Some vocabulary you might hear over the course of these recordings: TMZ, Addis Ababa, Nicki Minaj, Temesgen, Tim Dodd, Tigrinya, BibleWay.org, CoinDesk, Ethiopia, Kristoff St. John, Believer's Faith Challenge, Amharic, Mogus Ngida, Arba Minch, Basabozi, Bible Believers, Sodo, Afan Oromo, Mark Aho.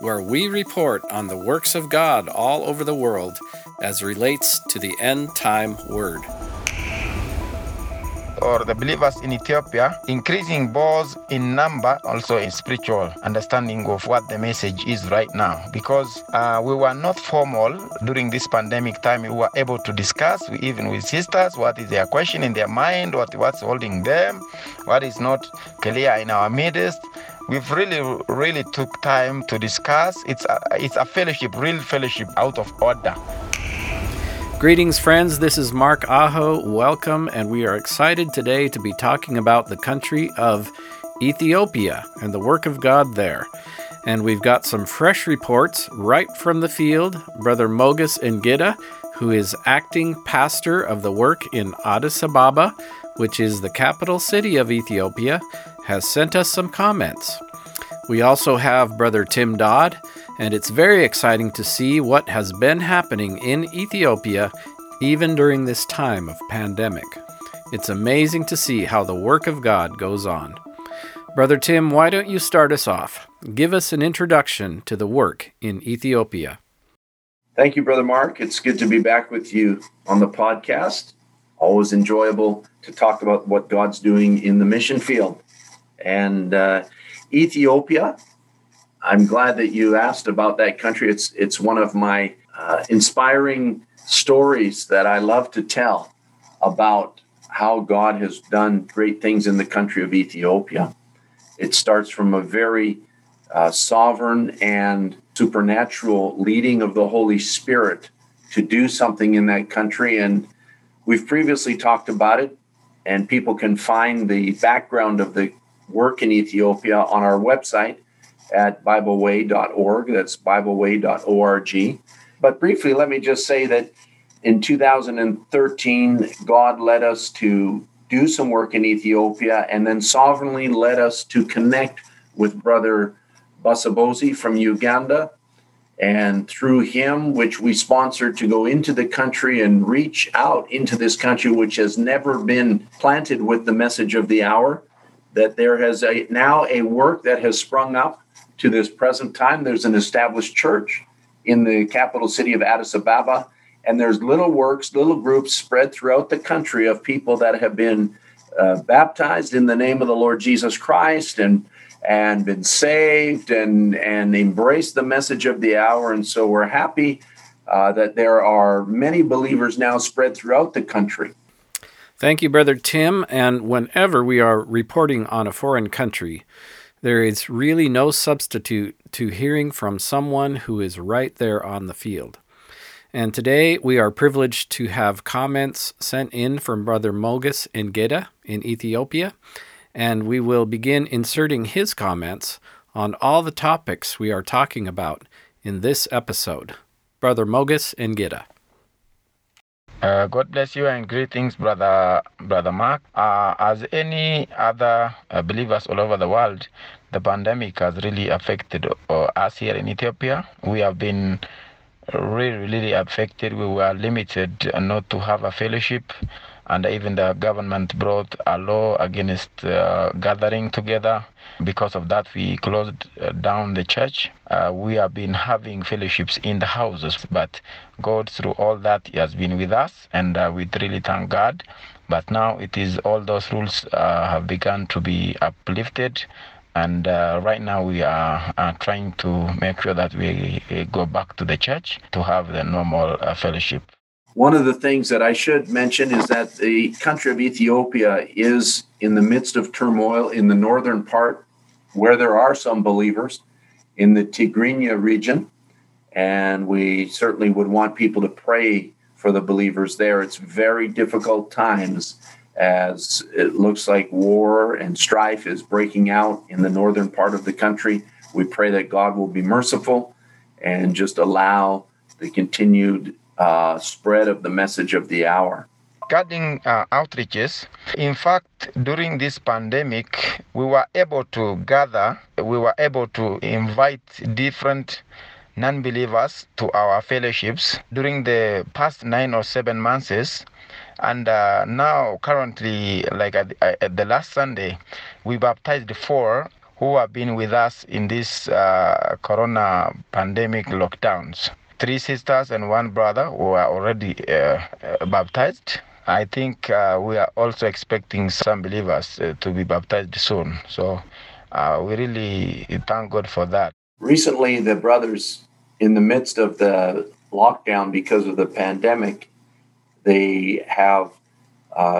where we report on the works of God all over the world as relates to the end time word. Or the believers in Ethiopia, increasing both in number, also in spiritual understanding of what the message is right now. Because we were not formal during this pandemic time. We were able to discuss, even with sisters, what is their question in their mind, what's holding them, what is not clear in our midst. We've really took time to discuss. It's a fellowship, real fellowship out of order. Greetings, friends. This is Mark Aho. Welcome, and we are excited today to be talking about the country of Ethiopia and the work of God there. And we've got some fresh reports right from the field. Brother Mogus Ngida, who is acting pastor of the work in Addis Ababa, which is the capital city of Ethiopia, has sent us some comments. We also have Brother Tim Dodd, and it's very exciting to see what has been happening in Ethiopia even during this time of pandemic. It's amazing to see how the work of God goes on. Brother Tim, why don't you start us off? Give us an introduction to the work in Ethiopia. Thank you, Brother Mark. It's good to be back with you on the podcast. Always enjoyable to talk about what God's doing in the mission field. And Ethiopia, I'm glad that you asked about that country. It's one of my inspiring stories that I love to tell about how God has done great things in the country of Ethiopia. It starts from a very sovereign and supernatural leading of the Holy Spirit to do something in that country. And we've previously talked about it, and people can find the background of the work in Ethiopia on our website at BibleWay.org. That's BibleWay.org. But briefly, let me just say that in 2013, God led us to do some work in Ethiopia and then sovereignly led us to connect with Brother Basabozi from Uganda. And through him, which we sponsored to go into the country and reach out into this country, which has never been planted with the message of the hour, that there has now a work that has sprung up to this present time. There's an established church in the capital city of Addis Ababa, and there's little works, little groups spread throughout the country of people that have been baptized in the name of the Lord Jesus Christ and been saved and embraced the message of the hour. And so we're happy that there are many believers now spread throughout the country. Thank you, Brother Tim. And whenever we are reporting on a foreign country, there is really no substitute to hearing from someone who is right there on the field. And today we are privileged to have comments sent in from Brother Mogus Ngida in Ethiopia, and we will begin inserting his comments on all the topics we are talking about in this episode. Brother Mogus Ngida. God bless you and greetings, Brother Mark. As any other believers all over the world, the pandemic has really affected us here in Ethiopia. We have been really affected. We were limited not to have a fellowship, and even the government brought a law against gathering together. Because of that, we closed down the church. We have been having fellowships in the houses, but God, through all that, has been with us, and we really thank God. But now it is all those rules have begun to be uplifted, and right now we are trying to make sure that we go back to the church to have the normal fellowship. One of the things that I should mention is that the country of Ethiopia is in the midst of turmoil in the northern part, where there are some believers in the Tigrinya region. And we certainly would want people to pray for the believers there. It's very difficult times as it looks like war and strife is breaking out in the northern part of the country. We pray that God will be merciful and just allow the continued spread of the message of the hour. Regarding outreaches, in fact, during this pandemic, we were able to gather, we were able to invite different non-believers to our fellowships during the past 9 or 7 months. And now currently, like at the last Sunday, we baptized 4 who have been with us in this corona pandemic lockdowns. 3 sisters and 1 brother who are already baptized. I think we are also expecting some believers to be baptized soon. So we really thank God for that. Recently, the brothers, in the midst of the lockdown because of the pandemic, they have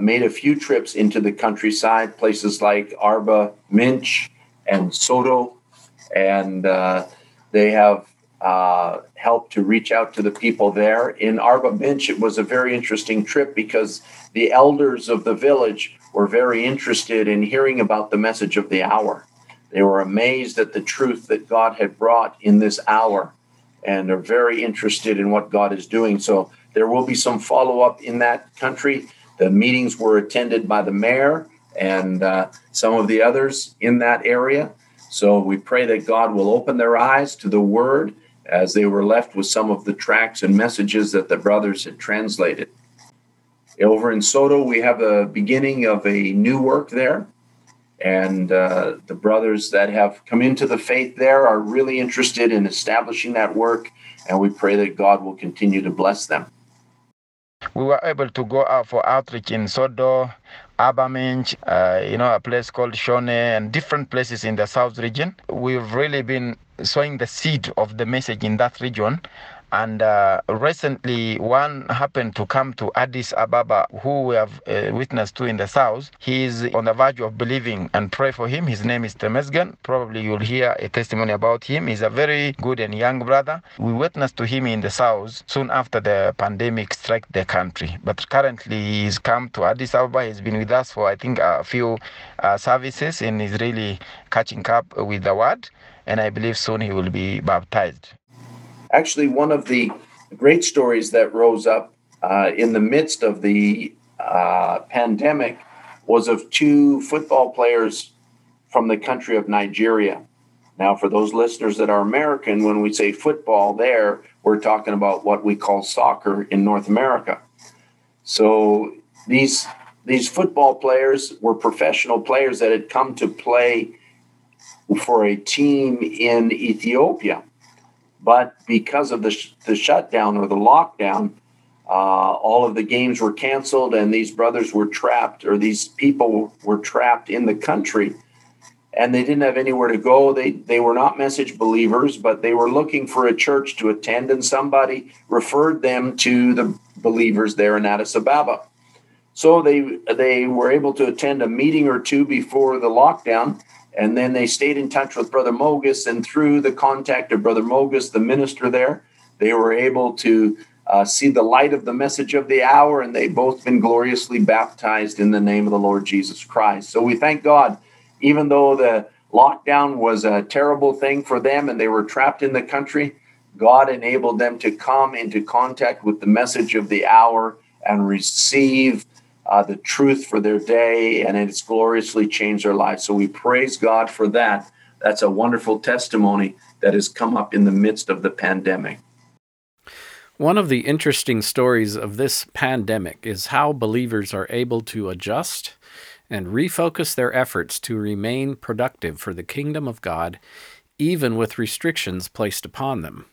made a few trips into the countryside, places like Arba Minch and Sodo, and they have helped to reach out to the people there. In Arba Minch, it was a very interesting trip because the elders of the village were very interested in hearing about the message of the hour. They were amazed at the truth that God had brought in this hour and are very interested in what God is doing. So there will be some follow-up in that country. The meetings were attended by the mayor and some of the others in that area. So we pray that God will open their eyes to the word as they were left with some of the tracts and messages that the brothers had translated. Over in Sodo, we have a beginning of a new work there. And the brothers that have come into the faith there are really interested in establishing that work. And we pray that God will continue to bless them. We were able to go out for outreach in Sodo, Arba Minch, a place called Shone, and different places in the South region. We've really been sowing the seed of the message in that region. And recently, one happened to come to Addis Ababa, who we have witnessed to in the South. He is on the verge of believing, and pray for him. His name is Temesgen. Probably you'll hear a testimony about him. He's a very good and young brother. We witnessed to him in the South soon after the pandemic struck the country. But currently, he's come to Addis Ababa. He's been with us for, I think, a few services, and is really catching up with the word. And I believe soon he will be baptized. Actually, one of the great stories that rose up in the midst of the pandemic was of 2 football players from the country of Nigeria. Now, for those listeners that are American, when we say football there, we're talking about what we call soccer in North America. So these football players were professional players that had come to play for a team in Ethiopia. But because of the shutdown or the lockdown, all of the games were canceled and these brothers were trapped, or these people were trapped in the country, and they didn't have anywhere to go. They were not message believers, but they were looking for a church to attend, and somebody referred them to the believers there in Addis Ababa. So they were able to attend a meeting or 2 before the lockdown. And then they stayed in touch with Brother Mogus, and through the contact of Brother Mogus, the minister there, they were able to see the light of the message of the hour, and they've both been gloriously baptized in the name of the Lord Jesus Christ. So we thank God, even though the lockdown was a terrible thing for them and they were trapped in the country, God enabled them to come into contact with the message of the hour and receive the truth for their day, and it's gloriously changed their lives. So we praise God for that. That's a wonderful testimony that has come up in the midst of the pandemic. One of the interesting stories of this pandemic is how believers are able to adjust and refocus their efforts to remain productive for the kingdom of God, even with restrictions placed upon them.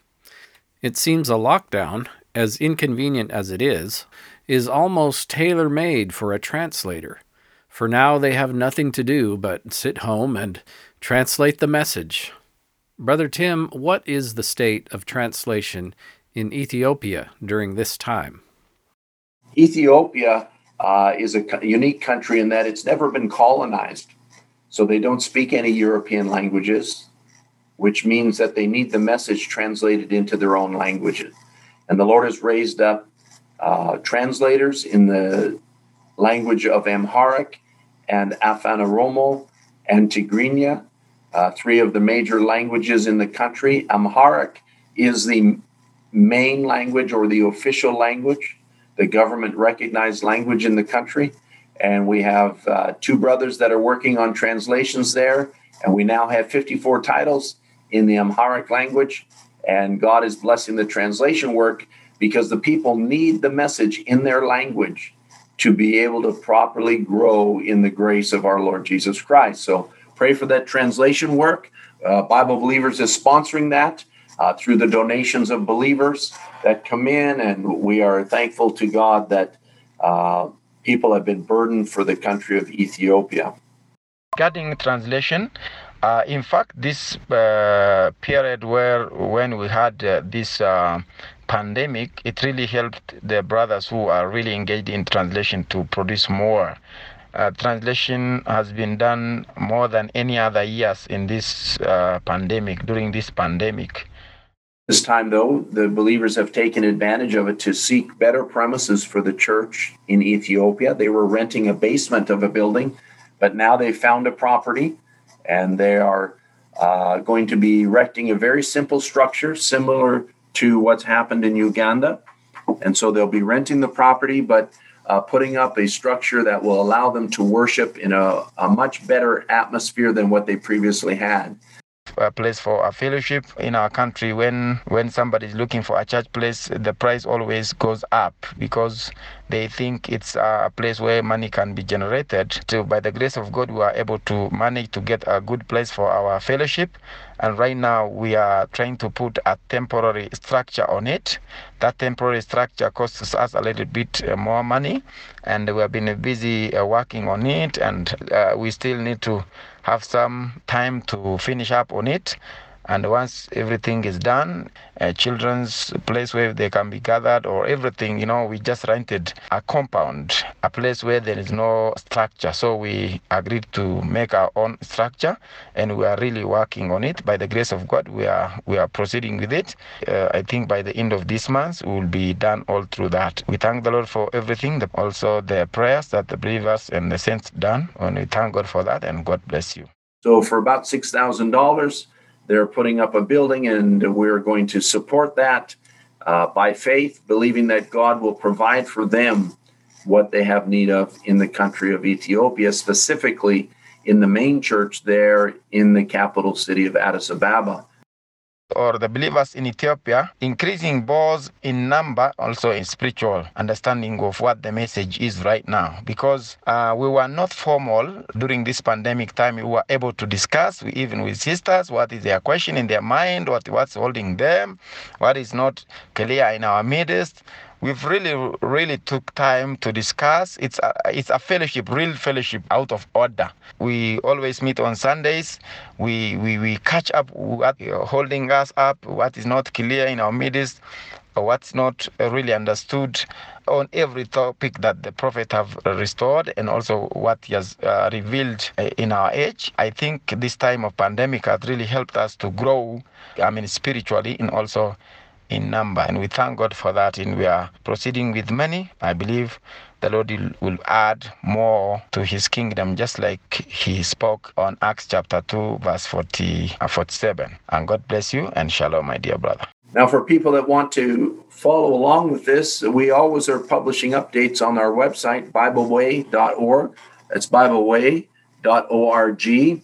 It seems a lockdown, as inconvenient as it is almost tailor-made for a translator. For now, they have nothing to do but sit home and translate the message. Brother Tim, what is the state of translation in Ethiopia during this time? Ethiopia is a unique country in that it's never been colonized. So they don't speak any European languages, which means that they need the message translated into their own languages. And the Lord has raised up translators in the language of Amharic and Afan Oromo and Tigrinya, 3 of the major languages in the country. Amharic is the main language or the official language, the government-recognized language in the country. And we have two brothers that are working on translations there. And we now have 54 titles in the Amharic language. And God is blessing the translation work because the people need the message in their language to be able to properly grow in the grace of our Lord Jesus Christ. So pray for that translation work. Bible Believers is sponsoring that through the donations of believers that come in. And we are thankful to God that people have been burdened for the country of Ethiopia. Regarding translation, in fact, this period when we had this pandemic, it really helped the brothers who are really engaged in translation to produce more. Translation has been done more than any other years in this pandemic, during this pandemic. This time, though, the believers have taken advantage of it to seek better premises for the church in Ethiopia. They were renting a basement of a building, but now they found a property, and they are going to be erecting a very simple structure similar to what's happened in Uganda. And so they'll be renting the property, but putting up a structure that will allow them to worship in a much better atmosphere than what they previously had. A place for a fellowship in our country, when somebody's looking for a church place, the price always goes up because they think it's a place where money can be generated. So by the grace of God, we are able to manage to get a good place for our fellowship. And right now we are trying to put a temporary structure on it. That temporary structure costs us a little bit more money, and we have been busy working on it, and we still need to have some time to finish up on it. And once everything is done, a children's place where they can be gathered or everything, you know, we just rented a compound, a place where there is no structure. So we agreed to make our own structure, and we are really working on it. By the grace of God, we are proceeding with it. I think by the end of this month, we will be done all through that. We thank the Lord for everything, also the prayers that the believers and the saints done, and we thank God for that, and God bless you. So for about $6,000, they're putting up a building, and we're going to support that by faith, believing that God will provide for them what they have need of in the country of Ethiopia, specifically in the main church there in the capital city of Addis Ababa. Or the believers in Ethiopia, increasing both in number, also in spiritual understanding of what the message is right now. Because we were not formal during this pandemic time. We were able to discuss, even with sisters, what is their question in their mind, what's holding them, what is not clear in our midst. We've really took time to discuss. It's a fellowship, real fellowship out of order. We always meet on Sundays. We catch up what is holding us up, what is not clear in our midst, what's not really understood on every topic that the prophet have restored, and also what he has revealed in our age. I think this time of pandemic has really helped us to grow, spiritually, and also in number, and we thank God for that, and we are proceeding with many. I believe the Lord will add more to his kingdom, just like he spoke on Acts chapter 2, verse 47. And God bless you, and shalom, my dear brother. Now, for people that want to follow along with this, we always are publishing updates on our website, BibleWay.org. That's BibleWay.org,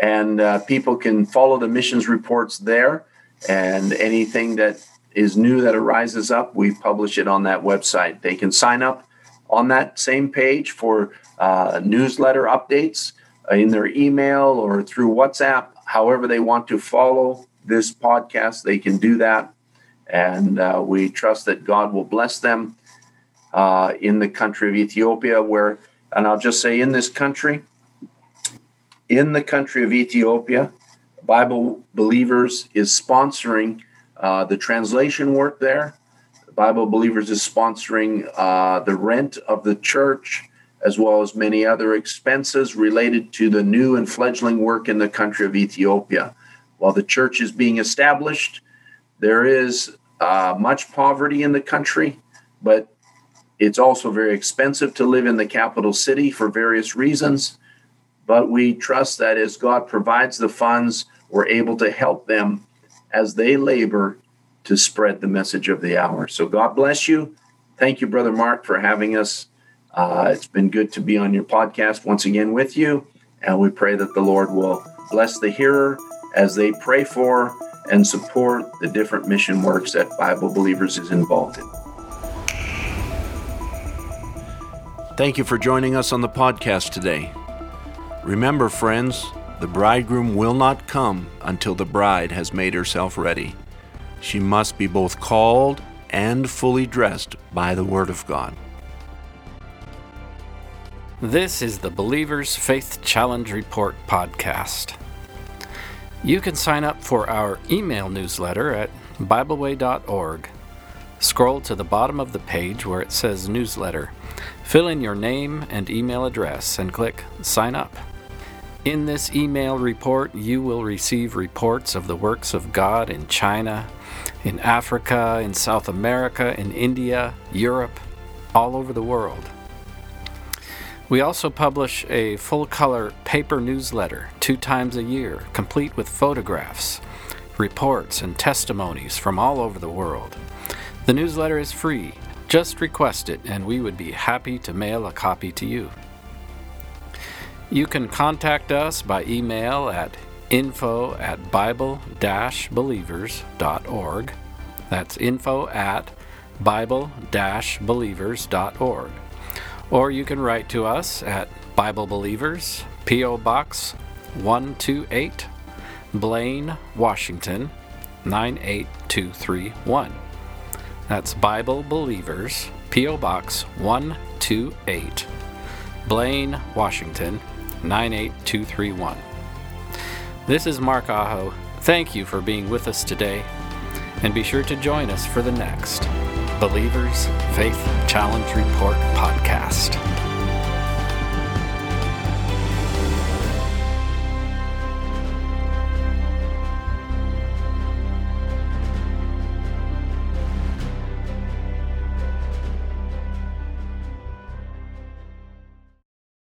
and people can follow the missions reports there, and anything that is new that arises up, we publish it on that website. They can sign up on that same page for newsletter updates in their email or through WhatsApp. However they want to follow this podcast, they can do that. And we trust that God will bless them in the country of Ethiopia, where, and I'll just say in the country of Ethiopia, Bible Believers is sponsoring the translation work there. Bible Believers is sponsoring the rent of the church, as well as many other expenses related to the new and fledgling work in the country of Ethiopia. While the church is being established, there is much poverty in the country, but it's also very expensive to live in the capital city for various reasons. But we trust that as God provides the funds, we're able to help them as they labor to spread the message of the hour. So God bless you. Thank you, Brother Mark, for having us. It's been good to be on your podcast once again with you. And we pray that the Lord will bless the hearer as they pray for and support the different mission works that Bible Believers is involved in. Thank you for joining us on the podcast today. Remember, friends, the bridegroom will not come until the bride has made herself ready. She must be both called and fully dressed by the Word of God. This is the Believer's Faith Challenge Report podcast. You can sign up for our email newsletter at BibleWay.org. Scroll to the bottom of the page where it says Newsletter. Fill in your name and email address and click Sign Up. In this email report, you will receive reports of the works of God in China, in Africa, in South America, in India, Europe, all over the world. We also publish a full-color paper newsletter 2 times a year, complete with photographs, reports, and testimonies from all over the world. The newsletter is free. Just request it, and we would be happy to mail a copy to you. You can contact us by email at info@bible-believers.org. That's info@bible-believers.org. Or you can write to us at Bible Believers, P.O. Box 128, Blaine, Washington, 98231. That's Bible Believers, P.O. Box 128, Blaine, Washington, 98231. This is Mark Aho. Thank you for being with us today, and be sure to join us for the next Believer's Faith Challenge Report podcast.